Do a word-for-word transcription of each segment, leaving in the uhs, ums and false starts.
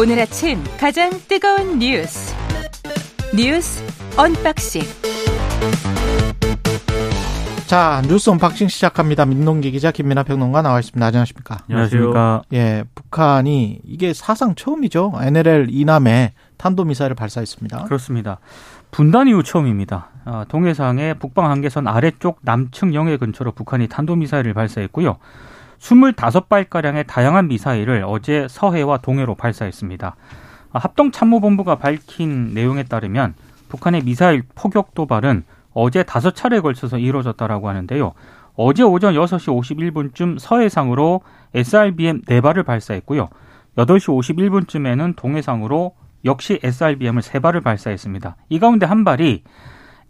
오늘 아침 가장 뜨거운 뉴스 뉴스 언박싱. 자, 뉴스 언박싱 시작합니다. 민동기 기자, 김민하 평론가 나와 있습니다. 안녕하십니까? 안녕하십니까? 예, 북한이 이게 사상 처음이죠. 엔엘엘 이남에 탄도미사일을 발사했습니다. 그렇습니다. 분단 이후 처음입니다. 어, 동해상의 북방 한계선 아래쪽 남측 영해 근처로 북한이 탄도미사일을 발사했고요. 이십오 발가량의 다양한 미사일을 어제 서해와 동해로 발사했습니다. 합동참모본부가 밝힌 내용에 따르면 북한의 미사일 포격 도발은 어제 다섯 차례에 걸쳐서 이루어졌다라고 하는데요. 어제 오전 여섯 시 오십일 분쯤 서해상으로 에스알비엠 네 발을 발사했고요. 여덟 시 오십일 분쯤에는 동해상으로 역시 에스알비엠을 세 발을 발사했습니다. 이 가운데 한 발이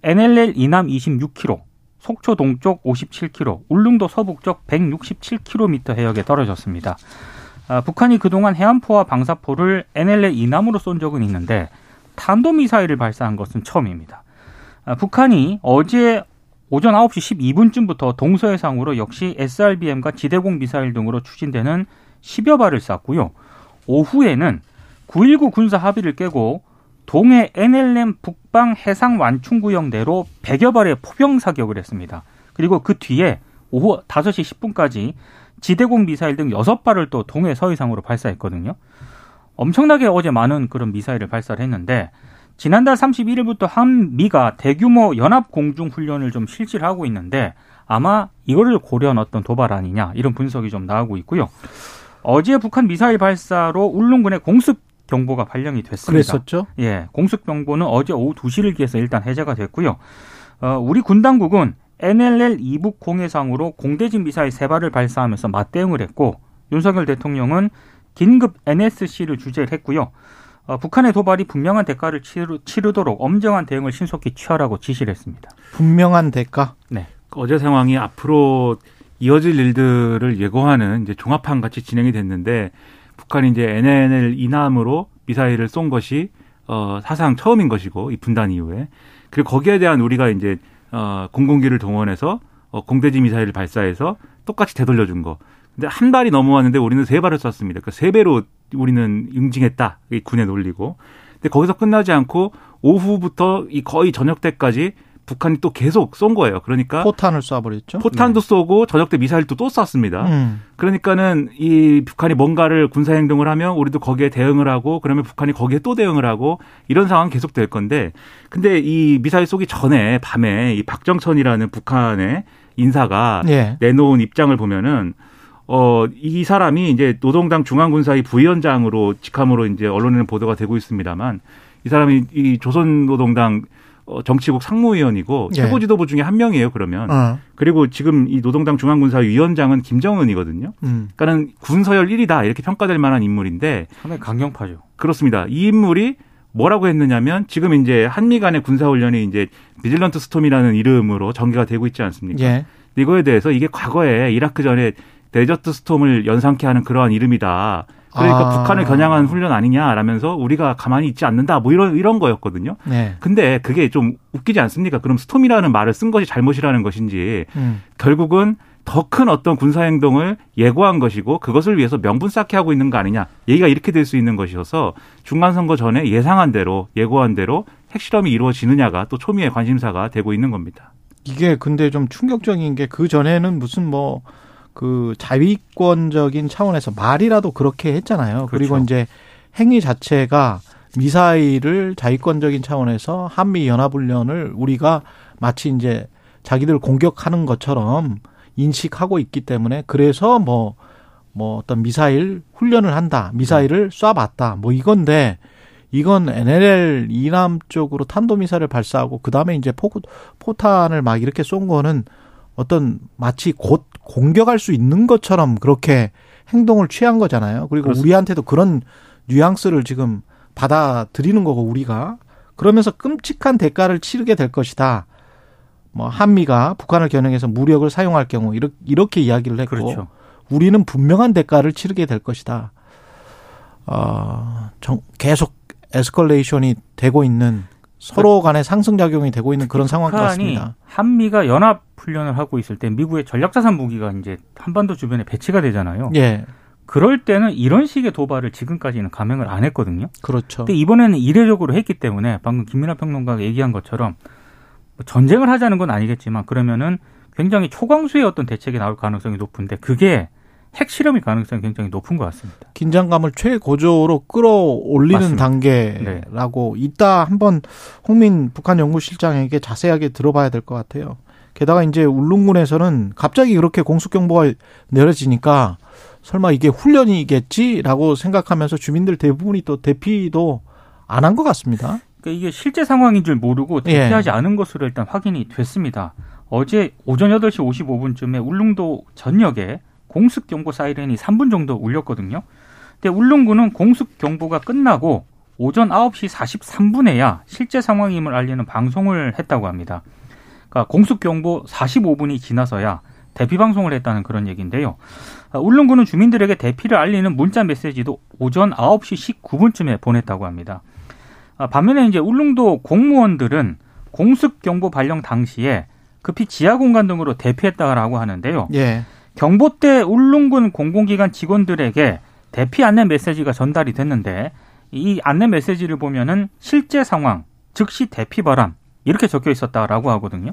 엔엘엘 이남 이십육 킬로미터, 속초 동쪽 오십칠 킬로미터, 울릉도 서북쪽 백육십칠 킬로미터 해역에 떨어졌습니다. 아, 북한이 그동안 해안포와 방사포를 엔엘엘 이남으로 쏜 적은 있는데 탄도미사일을 발사한 것은 처음입니다. 아, 북한이 어제 오전 아홉 시 십이 분쯤부터 동서해상으로 역시 에스알비엠과 지대공 미사일 등으로 추진되는 십여 발을 쐈고요. 오후에는 구일구 군사 합의를 깨고 동해 엔엘엠 북방 해상 완충구역 내로 백여 발의 포병 사격을 했습니다. 그리고 그 뒤에 오후 다섯 시 십 분까지 지대공 미사일 등 여섯 발을 또 동해 서해상으로 발사했거든요. 엄청나게 어제 많은 그런 미사일을 발사를 했는데 지난달 삼십일 일부터 한미가 대규모 연합공중훈련을 좀 실시를 하고 있는데 아마 이거를 고려한 어떤 도발 아니냐 이런 분석이 좀 나오고 있고요. 어제 북한 미사일 발사로 울릉군의 공습 경보가 발령이 됐습니다. 그랬었죠? 예, 공습 경보는 어제 오후 두 시를 기해서 일단 해제가 됐고요. 어, 우리 군 당국은 엔엘엘 이북 공해상으로 공대진 미사일 세 발을 발사하면서 맞대응을 했고 윤석열 대통령은 긴급 엔에스씨를 주재를 했고요. 어, 북한의 도발이 분명한 대가를 치르, 치르도록 엄정한 대응을 신속히 취하라고 지시를 했습니다. 분명한 대가? 네. 어제 상황이 앞으로 이어질 일들을 예고하는 이제 종합판 같이 진행이 됐는데 북한이 이제 엔엘엘 이남으로 미사일을 쏜 것이 어, 사상 처음인 것이고 이 분단 이후에 그리고 거기에 대한 우리가 이제 어, 공군기를 동원해서 어, 공대지 미사일을 발사해서 똑같이 되돌려준 거. 근데 한 발이 넘어왔는데 우리는 세 발을 쐈습니다. 그러니까 세 배로 우리는 응징했다. 이 군에 놀리고. 근데 거기서 끝나지 않고 오후부터 이 거의 저녁 때까지 북한이 또 계속 쏜 거예요. 그러니까 포탄을 쏴버렸죠. 포탄도 네. 쏘고 저녁 때 미사일도 또 쐈습니다. 음. 그러니까는 이 북한이 뭔가를 군사 행동을 하면 우리도 거기에 대응을 하고 그러면 북한이 거기에 또 대응을 하고 이런 상황 계속 될 건데 근데 이 미사일 쏘기 전에 밤에 이 박정천이라는 북한의 인사가 예. 내놓은 입장을 보면은 어, 이 사람이 이제 노동당 중앙군사위 부위원장으로 직함으로 이제 언론에는 보도가 되고 있습니다만 이 사람이 이 조선노동당 어, 정치국 상무위원이고 예. 최고지도부 중에 한 명이에요. 그러면 어. 그리고 지금 이 노동당 중앙군사위 위원장은 김정은이거든요. 음. 그러니까는 군서열 일 위다 이렇게 평가될 만한 인물인데 상당히 강경파죠. 그렇습니다. 이 인물이 뭐라고 했느냐면 지금 이제 한미 간의 군사훈련이 이제 비질런트 스톰이라는 이름으로 전개가 되고 있지 않습니까? 예. 이거에 대해서 이게 과거에 이라크 전에 데저트 스톰을 연상케 하는 그러한 이름이다. 그러니까 아. 북한을 겨냥한 훈련 아니냐라면서 우리가 가만히 있지 않는다. 뭐 이런 이런 거였거든요. 네. 근데 그게 좀 웃기지 않습니까? 그럼 스톰이라는 말을 쓴 것이 잘못이라는 것인지 음. 결국은 더 큰 어떤 군사 행동을 예고한 것이고 그것을 위해서 명분 쌓게 하고 있는 거 아니냐. 얘기가 이렇게 될 수 있는 것이어서 중간선거 전에 예상한 대로 예고한 대로 핵실험이 이루어지느냐가 또 초미의 관심사가 되고 있는 겁니다. 이게 근데 좀 충격적인 게 그 전에는 무슨 뭐 그 자위권적인 차원에서 말이라도 그렇게 했잖아요. 그렇죠. 그리고 이제 행위 자체가 미사일을 자위권적인 차원에서 한미 연합훈련을 우리가 마치 이제 자기들 공격하는 것처럼 인식하고 있기 때문에 그래서 뭐 뭐 어떤 미사일 훈련을 한다, 미사일을 쏴봤다, 뭐 이건데. 이건 엔엘엘 이남 쪽으로 탄도미사를 발사하고 그다음에 이제 포, 포탄을 막 이렇게 쏜 거는 어떤 마치 곧 공격할 수 있는 것처럼 그렇게 행동을 취한 거잖아요. 그리고 그렇습니다. 우리한테도 그런 뉘앙스를 지금 받아들이는 거고 우리가. 그러면서 끔찍한 대가를 치르게 될 것이다. 뭐 한미가 북한을 겨냥해서 무력을 사용할 경우 이렇게, 이렇게 이야기를 했고 그렇죠. 우리는 분명한 대가를 치르게 될 것이다. 어, 정, 계속 에스컬레이션이 되고 있는 서로 간에 상승작용이 되고 있는 그런 상황 같습니다. 한미가 연합훈련을 하고 있을 때 미국의 전략자산 무기가 이제 한반도 주변에 배치가 되잖아요. 예. 그럴 때는 이런 식의 도발을 지금까지는 감행을 안 했거든요. 그렇죠. 근데 이번에는 이례적으로 했기 때문에 방금 김민하 평론가가 얘기한 것처럼 전쟁을 하자는 건 아니겠지만 그러면은 굉장히 초강수의 어떤 대책이 나올 가능성이 높은데 그게 핵실험이 가능성이 굉장히 높은 것 같습니다. 긴장감을 최고조로 끌어올리는 맞습니다. 단계라고 네. 이따 한번 홍민 북한 연구실장에게 자세하게 들어봐야 될 것 같아요. 게다가 이제 울릉군에서는 갑자기 그렇게 공습경보가 내려지니까 설마 이게 훈련이겠지라고 생각하면서 주민들 대부분이 또 대피도 안 한 것 같습니다. 그러니까 이게 실제 상황인 줄 모르고 대피하지 예. 않은 것으로 일단 확인이 됐습니다. 어제 오전 여덟 시 오십오 분쯤에 울릉도 전역에 공습경보 사이렌이 삼 분 정도 울렸거든요. 근데 울릉군은 공습경보가 끝나고 오전 아홉 시 사십삼 분에야 실제 상황임을 알리는 방송을 했다고 합니다. 그러니까 공습경보 사십오 분이 지나서야 대피 방송을 했다는 그런 얘기인데요. 울릉군은 주민들에게 대피를 알리는 문자 메시지도 오전 아홉 시 십구 분쯤에 보냈다고 합니다. 반면에 이제 울릉도 공무원들은 공습경보 발령 당시에 급히 지하 공간 등으로 대피했다라고 하는데요. 예. 경보 때 울릉군 공공기관 직원들에게 대피 안내 메시지가 전달이 됐는데 이 안내 메시지를 보면은 실제 상황, 즉시 대피 바람 이렇게 적혀 있었다라고 하거든요.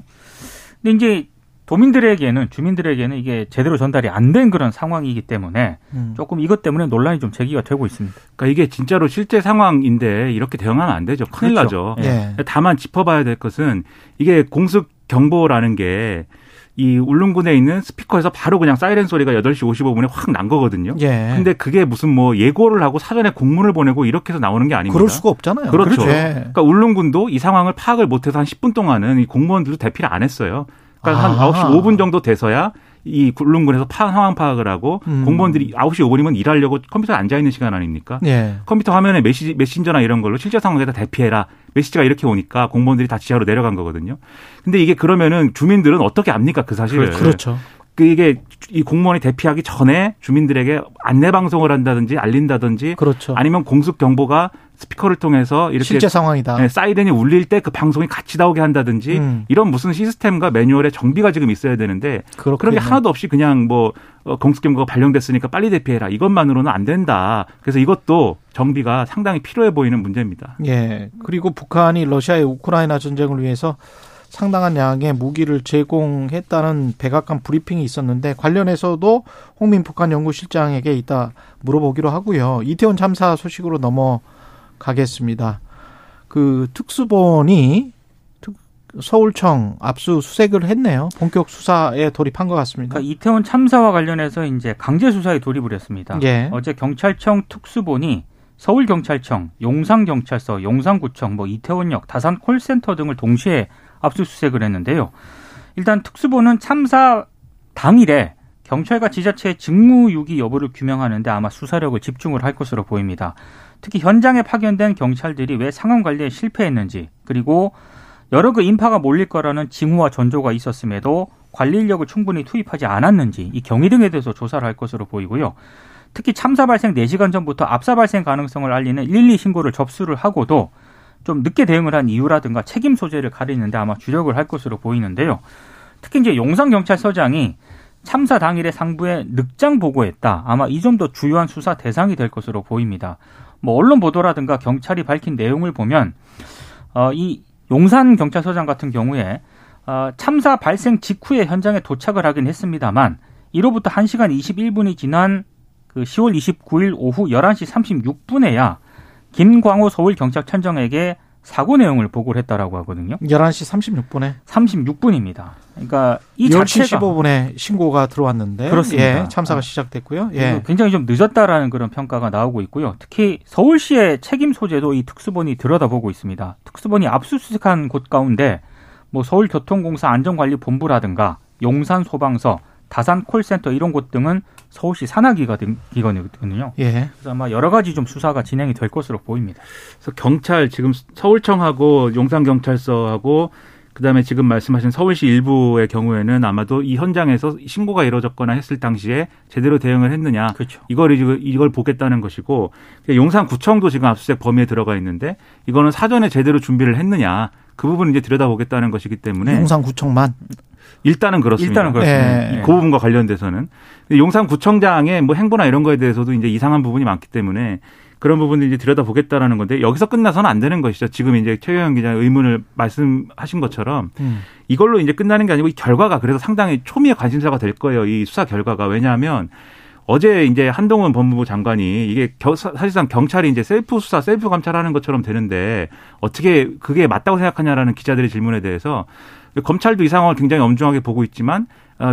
근데 이제 도민들에게는 주민들에게는 이게 제대로 전달이 안 된 그런 상황이기 때문에 조금 이것 때문에 논란이 좀 제기가 되고 있습니다. 그러니까 이게 진짜로 실제 상황인데 이렇게 대응하면 안 되죠. 큰일 그렇죠. 나죠. 예. 다만 짚어봐야 될 것은 이게 공습 경보라는 게 이 울릉군에 있는 스피커에서 바로 그냥 사이렌 소리가 여덟 시 오십오 분에 확 난 거거든요. 예. 근데 그게 무슨 뭐 예고를 하고 사전에 공문을 보내고 이렇게 해서 나오는 게 아닙니다. 그럴 수가 없잖아요. 그렇죠. 예. 그러니까 울릉군도 이 상황을 파악을 못해서 한 십 분 동안은 이 공무원들도 대피를 안 했어요. 그러니까 아. 한 아홉 시 오 분 정도 돼서야 이 울릉군에서 파, 상황 파악을 하고 음. 공무원들이 아홉 시 오 분이면 일하려고 컴퓨터에 앉아있는 시간 아닙니까? 예. 컴퓨터 화면에 메시, 메신저나 이런 걸로 실제 상황에다 대피해라. 메시지가 이렇게 오니까 공무원들이 다 지하로 내려간 거거든요. 근데 이게 그러면은 주민들은 어떻게 압니까? 그 사실을. 그렇죠. 그 이게 이 공무원이 대피하기 전에 주민들에게 안내 방송을 한다든지 알린다든지 그렇죠. 아니면 공습 경보가 스피커를 통해서 이렇게 실제 상황이다. 네, 사이렌이 울릴 때 그 방송이 같이 나오게 한다든지 음. 이런 무슨 시스템과 매뉴얼의 정비가 지금 있어야 되는데 그렇군요. 그런 게 하나도 없이 그냥 뭐 공습 경보가 발령됐으니까 빨리 대피해라 이것만으로는 안 된다. 그래서 이것도 정비가 상당히 필요해 보이는 문제입니다. 예. 그리고 북한이 러시아의 우크라이나 전쟁을 위해서 상당한 양의 무기를 제공했다는 백악관 브리핑이 있었는데 관련해서도 홍민 북한 연구실장에게 이따 물어보기로 하고요. 이태원 참사 소식으로 넘어가겠습니다. 그 특수본이 서울청 압수수색을 했네요. 본격 수사에 돌입한 것 같습니다. 그러니까 이태원 참사와 관련해서 이제 강제 수사에 돌입을 했습니다. 예. 어제 경찰청 특수본이 서울경찰청, 용산경찰서, 용산구청, 뭐 이태원역, 다산 콜센터 등을 동시에 압수수색을 했는데요. 일단 특수본은 참사 당일에 경찰과 지자체의 직무유기 여부를 규명하는데 아마 수사력을 집중을 할 것으로 보입니다. 특히 현장에 파견된 경찰들이 왜 상황 관리에 실패했는지 그리고 여러 그 인파가 몰릴 거라는 징후와 전조가 있었음에도 관리 인력을 충분히 투입하지 않았는지 이 경위 등에 대해서 조사를 할 것으로 보이고요. 특히 참사 발생 네 시간 전부터 압사 발생 가능성을 알리는 일일이 신고를 접수를 하고도 좀 늦게 대응을 한 이유라든가 책임 소재를 가리는데 아마 주력을 할 것으로 보이는데요. 특히 이제 용산경찰서장이 참사 당일에 상부에 늑장 보고했다. 아마 이 점도 주요한 수사 대상이 될 것으로 보입니다. 뭐 언론 보도라든가 경찰이 밝힌 내용을 보면 어, 이 용산경찰서장 같은 경우에 어, 참사 발생 직후에 현장에 도착을 하긴 했습니다만 이로부터 한 시간 이십일 분이 지난 그 시월 이십구 일 오후 열한 시 삼십육 분에야 김광호 서울경찰청장에게 사고 내용을 보고를 했다라고 하거든요. 열한 시 삼십육 분에? 삼십육 분입니다. 그러니까 이 자체가 열한 시 십오 분에 신고가 들어왔는데 그렇습니다. 예, 참사가 시작됐고요. 예. 굉장히 좀 늦었다라는 그런 평가가 나오고 있고요. 특히 서울시의 책임 소재도 이 특수본이 들여다보고 있습니다. 특수본이 압수수색한 곳 가운데 뭐 서울교통공사 안전관리본부라든가 용산소방서, 다산 콜센터 이런 곳 등은 서울시 산하기관이거든요. 예. 그래서 아마 여러 가지 좀 수사가 진행이 될 것으로 보입니다. 그래서 경찰 지금 서울청하고 용산경찰서하고 그다음에 지금 말씀하신 서울시 일부의 경우에는 아마도 이 현장에서 신고가 이루어졌거나 했을 당시에 제대로 대응을 했느냐. 그렇죠. 이걸, 이걸 보겠다는 것이고, 용산구청도 지금 압수수색 범위에 들어가 있는데 이거는 사전에 제대로 준비를 했느냐. 그 부분을 이제 들여다보겠다는 것이기 때문에. 용산구청만? 일단은 그렇습니다. 일단은 그렇습니다. 예. 그 부분과 관련돼서는. 용산구청장의 뭐 행보나 이런 거에 대해서도 이제 이상한 부분이 많기 때문에 그런 부분을 이제 들여다보겠다라는 건데, 여기서 끝나서는 안 되는 것이죠. 지금 이제 최유현 기자의 의문을 말씀하신 것처럼 음. 이걸로 이제 끝나는 게 아니고 이 결과가 그래서 상당히 초미의 관심사가 될 거예요. 이 수사 결과가. 왜냐하면 어제 이제 한동훈 법무부 장관이 이게 겨, 사실상 경찰이 이제 셀프 수사, 셀프 감찰하는 것처럼 되는데 어떻게 그게 맞다고 생각하냐라는 기자들의 질문에 대해서 검찰도 이 상황을 굉장히 엄중하게 보고 있지만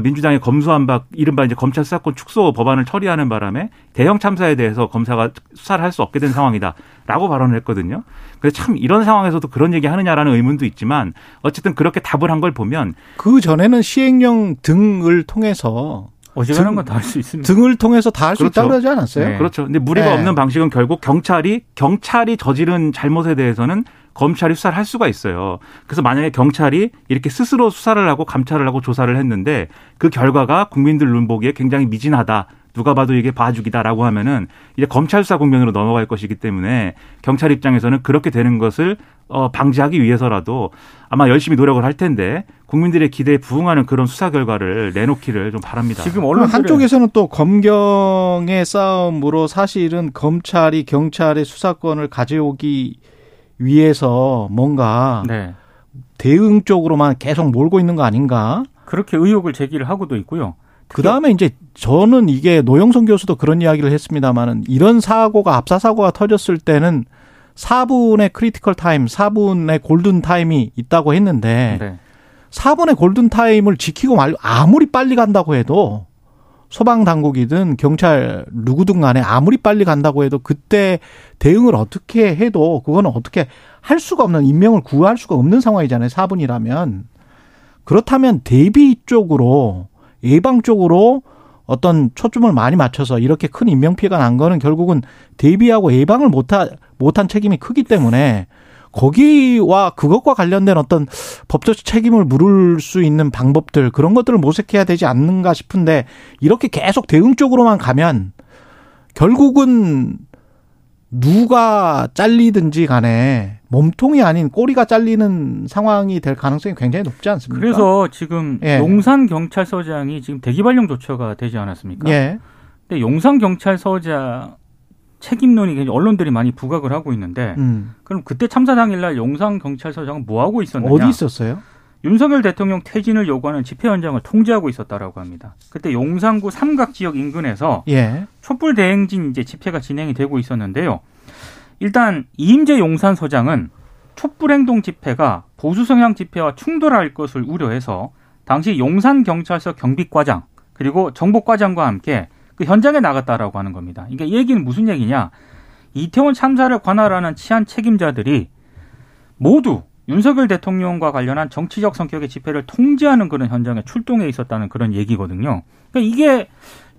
민주당의 검수한박 이른바 이제 검찰 수사권 축소 법안을 처리하는 바람에 대형 참사에 대해서 검사가 수사를 할 수 없게 된 상황이다라고 발언을 했거든요. 그래서 참 이런 상황에서도 그런 얘기 하느냐라는 의문도 있지만 어쨌든 그렇게 답을 한 걸 보면 그 전에는 시행령 등을 통해서 어지간한 건 다 할 수 있습니다. 등을 통해서 다 할 수 그렇죠. 있다고 그러지 않았어요? 네. 그렇죠. 근데 무리가 네. 없는 방식은 결국 경찰이 경찰이 저지른 잘못에 대해서는 검찰이 수사를 할 수가 있어요. 그래서 만약에 경찰이 이렇게 스스로 수사를 하고 감찰을 하고 조사를 했는데 그 결과가 국민들 눈 보기에 굉장히 미진하다. 누가 봐도 이게 봐주기다라고 하면은 이제 검찰 수사 국면으로 넘어갈 것이기 때문에 경찰 입장에서는 그렇게 되는 것을 어, 방지하기 위해서라도 아마 열심히 노력을 할 텐데 국민들의 기대에 부응하는 그런 수사 결과를 내놓기를 좀 바랍니다. 지금 언론 한쪽에서는 또 검경의 싸움으로 사실은 검찰이 경찰의 수사권을 가져오기 위해서 뭔가 네. 대응 쪽으로만 계속 몰고 있는 거 아닌가? 그렇게 의혹을 제기를 하고도 있고요. 그다음에 이제 저는 이게 노영선 교수도 그런 이야기를 했습니다마는 이런 사고가 압사 사고가 터졌을 때는 사 분의 크리티컬 타임, 사 분의 골든 타임이 있다고 했는데 네. 사 분의 골든 타임을 지키고 말고 아무리 빨리 간다고 해도 소방 당국이든 경찰 누구든 간에 아무리 빨리 간다고 해도 그때 대응을 어떻게 해도 그건 어떻게 할 수가 없는 인명을 구할 수가 없는 상황이잖아요. 사 분이라면. 그렇다면 대비 쪽으로 예방 쪽으로 어떤 초점을 많이 맞춰서 이렇게 큰 인명피해가 난 거는 결국은 대비하고 예방을 못한 못한 책임이 크기 때문에 거기와 그것과 관련된 어떤 법적 책임을 물을 수 있는 방법들 그런 것들을 모색해야 되지 않는가 싶은데 이렇게 계속 대응 쪽으로만 가면 결국은 누가 잘리든지 간에 몸통이 아닌 꼬리가 잘리는 상황이 될 가능성이 굉장히 높지 않습니까? 그래서 지금 예. 용산경찰서장이 지금 대기발령 조처가 되지 않았습니까? 예. 근데 용산경찰서장 책임론이 언론들이 많이 부각을 하고 있는데 음. 그럼 그때 참사 당일날 용산경찰서장은 뭐하고 있었느냐? 어디 있었어요? 윤석열 대통령 퇴진을 요구하는 집회 현장을 통제하고 있었다라고 합니다. 그때 용산구 삼각지역 인근에서 예. 촛불 대행진 이제 집회가 진행이 되고 있었는데요. 일단 이임재 용산서장은 촛불 행동 집회가 보수 성향 집회와 충돌할 것을 우려해서 당시 용산경찰서 경비과장 그리고 정보과장과 함께 그 현장에 나갔다라고 하는 겁니다. 그러니까 이 얘기는 무슨 얘기냐. 이태원 참사를 관할하는 치안 책임자들이 모두 윤석열 대통령과 관련한 정치적 성격의 집회를 통제하는 그런 현장에 출동해 있었다는 그런 얘기거든요. 그러니까 이게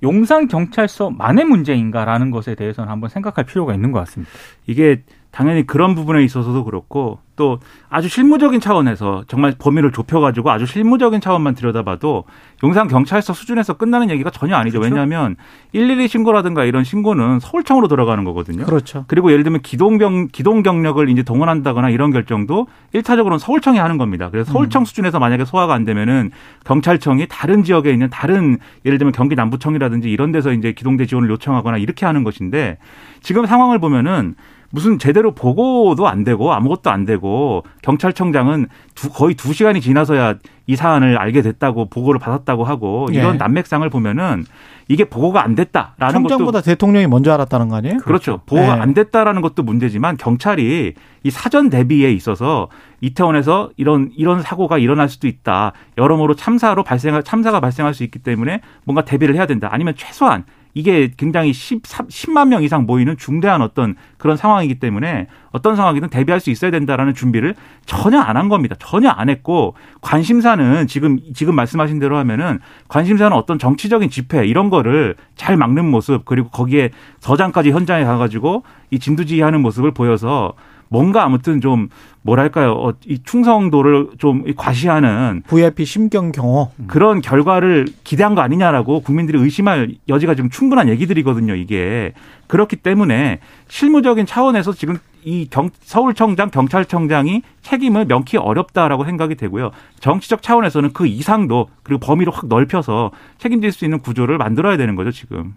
용산경찰서만의 문제인가라는 것에 대해서는 한번 생각할 필요가 있는 것 같습니다. 이게 당연히 그런 부분에 있어서도 그렇고 또 아주 실무적인 차원에서 정말 범위를 좁혀가지고 아주 실무적인 차원만 들여다봐도 용산경찰서 수준에서 끝나는 얘기가 전혀 아니죠. 그렇죠? 왜냐하면 일일이 신고라든가 이런 신고는 서울청으로 돌아가는 거거든요. 그렇죠. 그리고 예를 들면 기동병, 기동경력을 이제 동원한다거나 이런 결정도 일 차적으로는 서울청이 하는 겁니다. 그래서 서울청 음. 수준에서 만약에 소화가 안 되면은 경찰청이 다른 지역에 있는 다른 예를 들면 경기 남부청이라든지 이런 데서 이제 기동대 지원을 요청하거나 이렇게 하는 것인데 지금 상황을 보면은 무슨 제대로 보고도 안 되고 아무것도 안 되고 경찰청장은 두, 거의 두 시간이 지나서야 이 사안을 알게 됐다고 보고를 받았다고 하고 이런 예. 난맥상을 보면은 이게 보고가 안 됐다라는 것도. 청장보다 대통령이 먼저 알았다는 거 아니에요? 그렇죠. 그렇죠. 보고가 예. 안 됐다라는 것도 문제지만 경찰이 이 사전 대비에 있어서 이태원에서 이런 이런 사고가 일어날 수도 있다. 여러모로 참사로 발생 참사가 발생할 수 있기 때문에 뭔가 대비를 해야 된다. 아니면 최소한 이게 굉장히 십만 명 이상 모이는 중대한 어떤 그런 상황이기 때문에 어떤 상황이든 대비할 수 있어야 된다라는 준비를 전혀 안 한 겁니다. 전혀 안 했고 관심사는 지금 지금 말씀하신 대로 하면은 관심사는 어떤 정치적인 집회 이런 거를 잘 막는 모습 그리고 거기에 서장까지 현장에 가가지고 이 진두지휘하는 모습을 보여서 뭔가 아무튼 좀 뭐랄까요, 어, 이 충성도를 좀 과시하는 브이아이피 심경 경호 그런 결과를 기대한 거 아니냐라고 국민들이 의심할 여지가 좀 충분한 얘기들이거든요. 이게 그렇기 때문에 실무적인 차원에서 지금 이 경, 서울청장, 경찰청장이 책임을 명키 어렵다라고 생각이 되고요. 정치적 차원에서는 그 이상도 그리고 범위를 확 넓혀서 책임질 수 있는 구조를 만들어야 되는 거죠, 지금.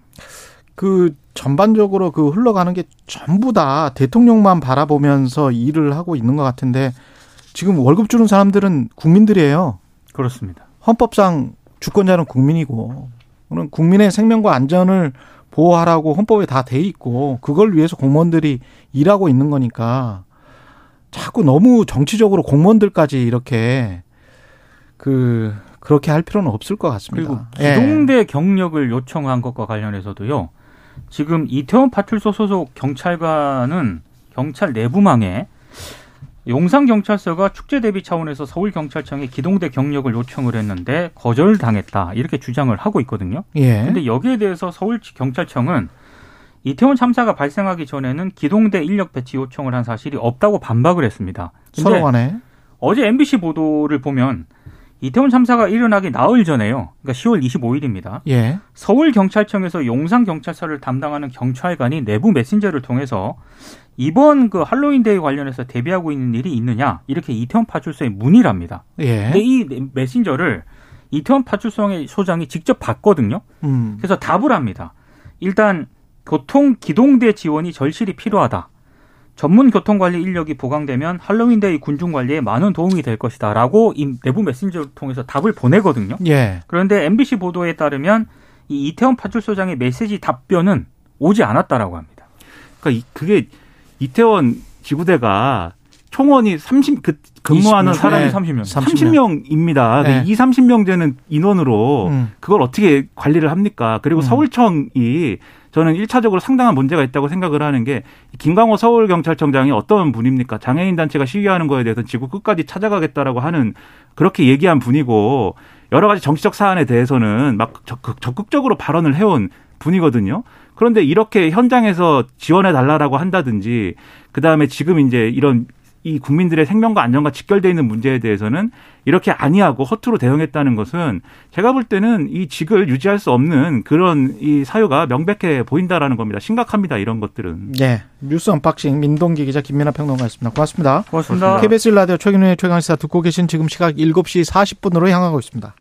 그 전반적으로 그 흘러가는 게 전부 다 대통령만 바라보면서 일을 하고 있는 것 같은데 지금 월급 주는 사람들은 국민들이에요. 그렇습니다. 헌법상 주권자는 국민이고 국민의 생명과 안전을 보호하라고 헌법에 다 돼 있고 그걸 위해서 공무원들이 일하고 있는 거니까 자꾸 너무 정치적으로 공무원들까지 이렇게 그 그렇게 할 필요는 없을 것 같습니다. 그리고 기동대 예. 경력을 요청한 것과 관련해서도요. 지금 이태원 파출소 소속 경찰관은 경찰 내부망에 용산경찰서가 축제 대비 차원에서 서울경찰청에 기동대 경력을 요청을 했는데 거절당했다. 이렇게 주장을 하고 있거든요. 그런데 예. 여기에 대해서 서울경찰청은 이태원 참사가 발생하기 전에는 기동대 인력 배치 요청을 한 사실이 없다고 반박을 했습니다. 서로 간에. 어제 엠비씨 보도를 보면 이태원 참사가 일어나기 나흘 전에요. 그러니까 시월 이십오일입니다. 예. 서울경찰청에서 용산경찰서를 담당하는 경찰관이 내부 메신저를 통해서 이번 그 할로윈데이 관련해서 대비하고 있는 일이 있느냐 이렇게 이태원 파출소에 문의를 합니다. 예. 근데 이 메신저를 이태원 파출소의 소장이 직접 봤거든요. 음. 그래서 답을 합니다. 일단 교통 기동대 지원이 절실히 필요하다. 전문 교통관리 인력이 보강되면 할로윈데이 군중관리에 많은 도움이 될 것이다 라고 이 내부 메신저를 통해서 답을 보내거든요. 예. 그런데 엠비씨 보도에 따르면 이 이태원 파출소장의 메시지 답변은 오지 않았다라고 합니다. 그러니까 그게 이태원 지구대가 총원이 삼십, 그 근무하는 이십, 사람이 네. 삼십 명. 삼십 명입니다. 네. 이 삼십 명제는 인원으로 음. 그걸 어떻게 관리를 합니까? 그리고 음. 서울청이 저는 일 차적으로 상당한 문제가 있다고 생각을 하는 게 김광호 서울경찰청장이 어떤 분입니까? 장애인 단체가 시위하는 거에 대해서는 지구 끝까지 찾아가겠다라고 하는 그렇게 얘기한 분이고 여러 가지 정치적 사안에 대해서는 막 적극, 적극적으로 발언을 해온 분이거든요. 그런데 이렇게 현장에서 지원해달라고 한다든지 그다음에 지금 이제 이런 이 국민들의 생명과 안전과 직결되어 있는 문제에 대해서는 이렇게 아니하고 허투루 대응했다는 것은 제가 볼 때는 이 직을 유지할 수 없는 그런 이 사유가 명백해 보인다라는 겁니다. 심각합니다. 이런 것들은. 네. 뉴스 언박싱 민동기 기자 김민하 평론가였습니다. 고맙습니다. 고맙습니다. 고맙습니다. 케이비에스 일 라디오 최경영의 최강시사 듣고 계신 지금 시각 일곱 시 사십 분으로 향하고 있습니다.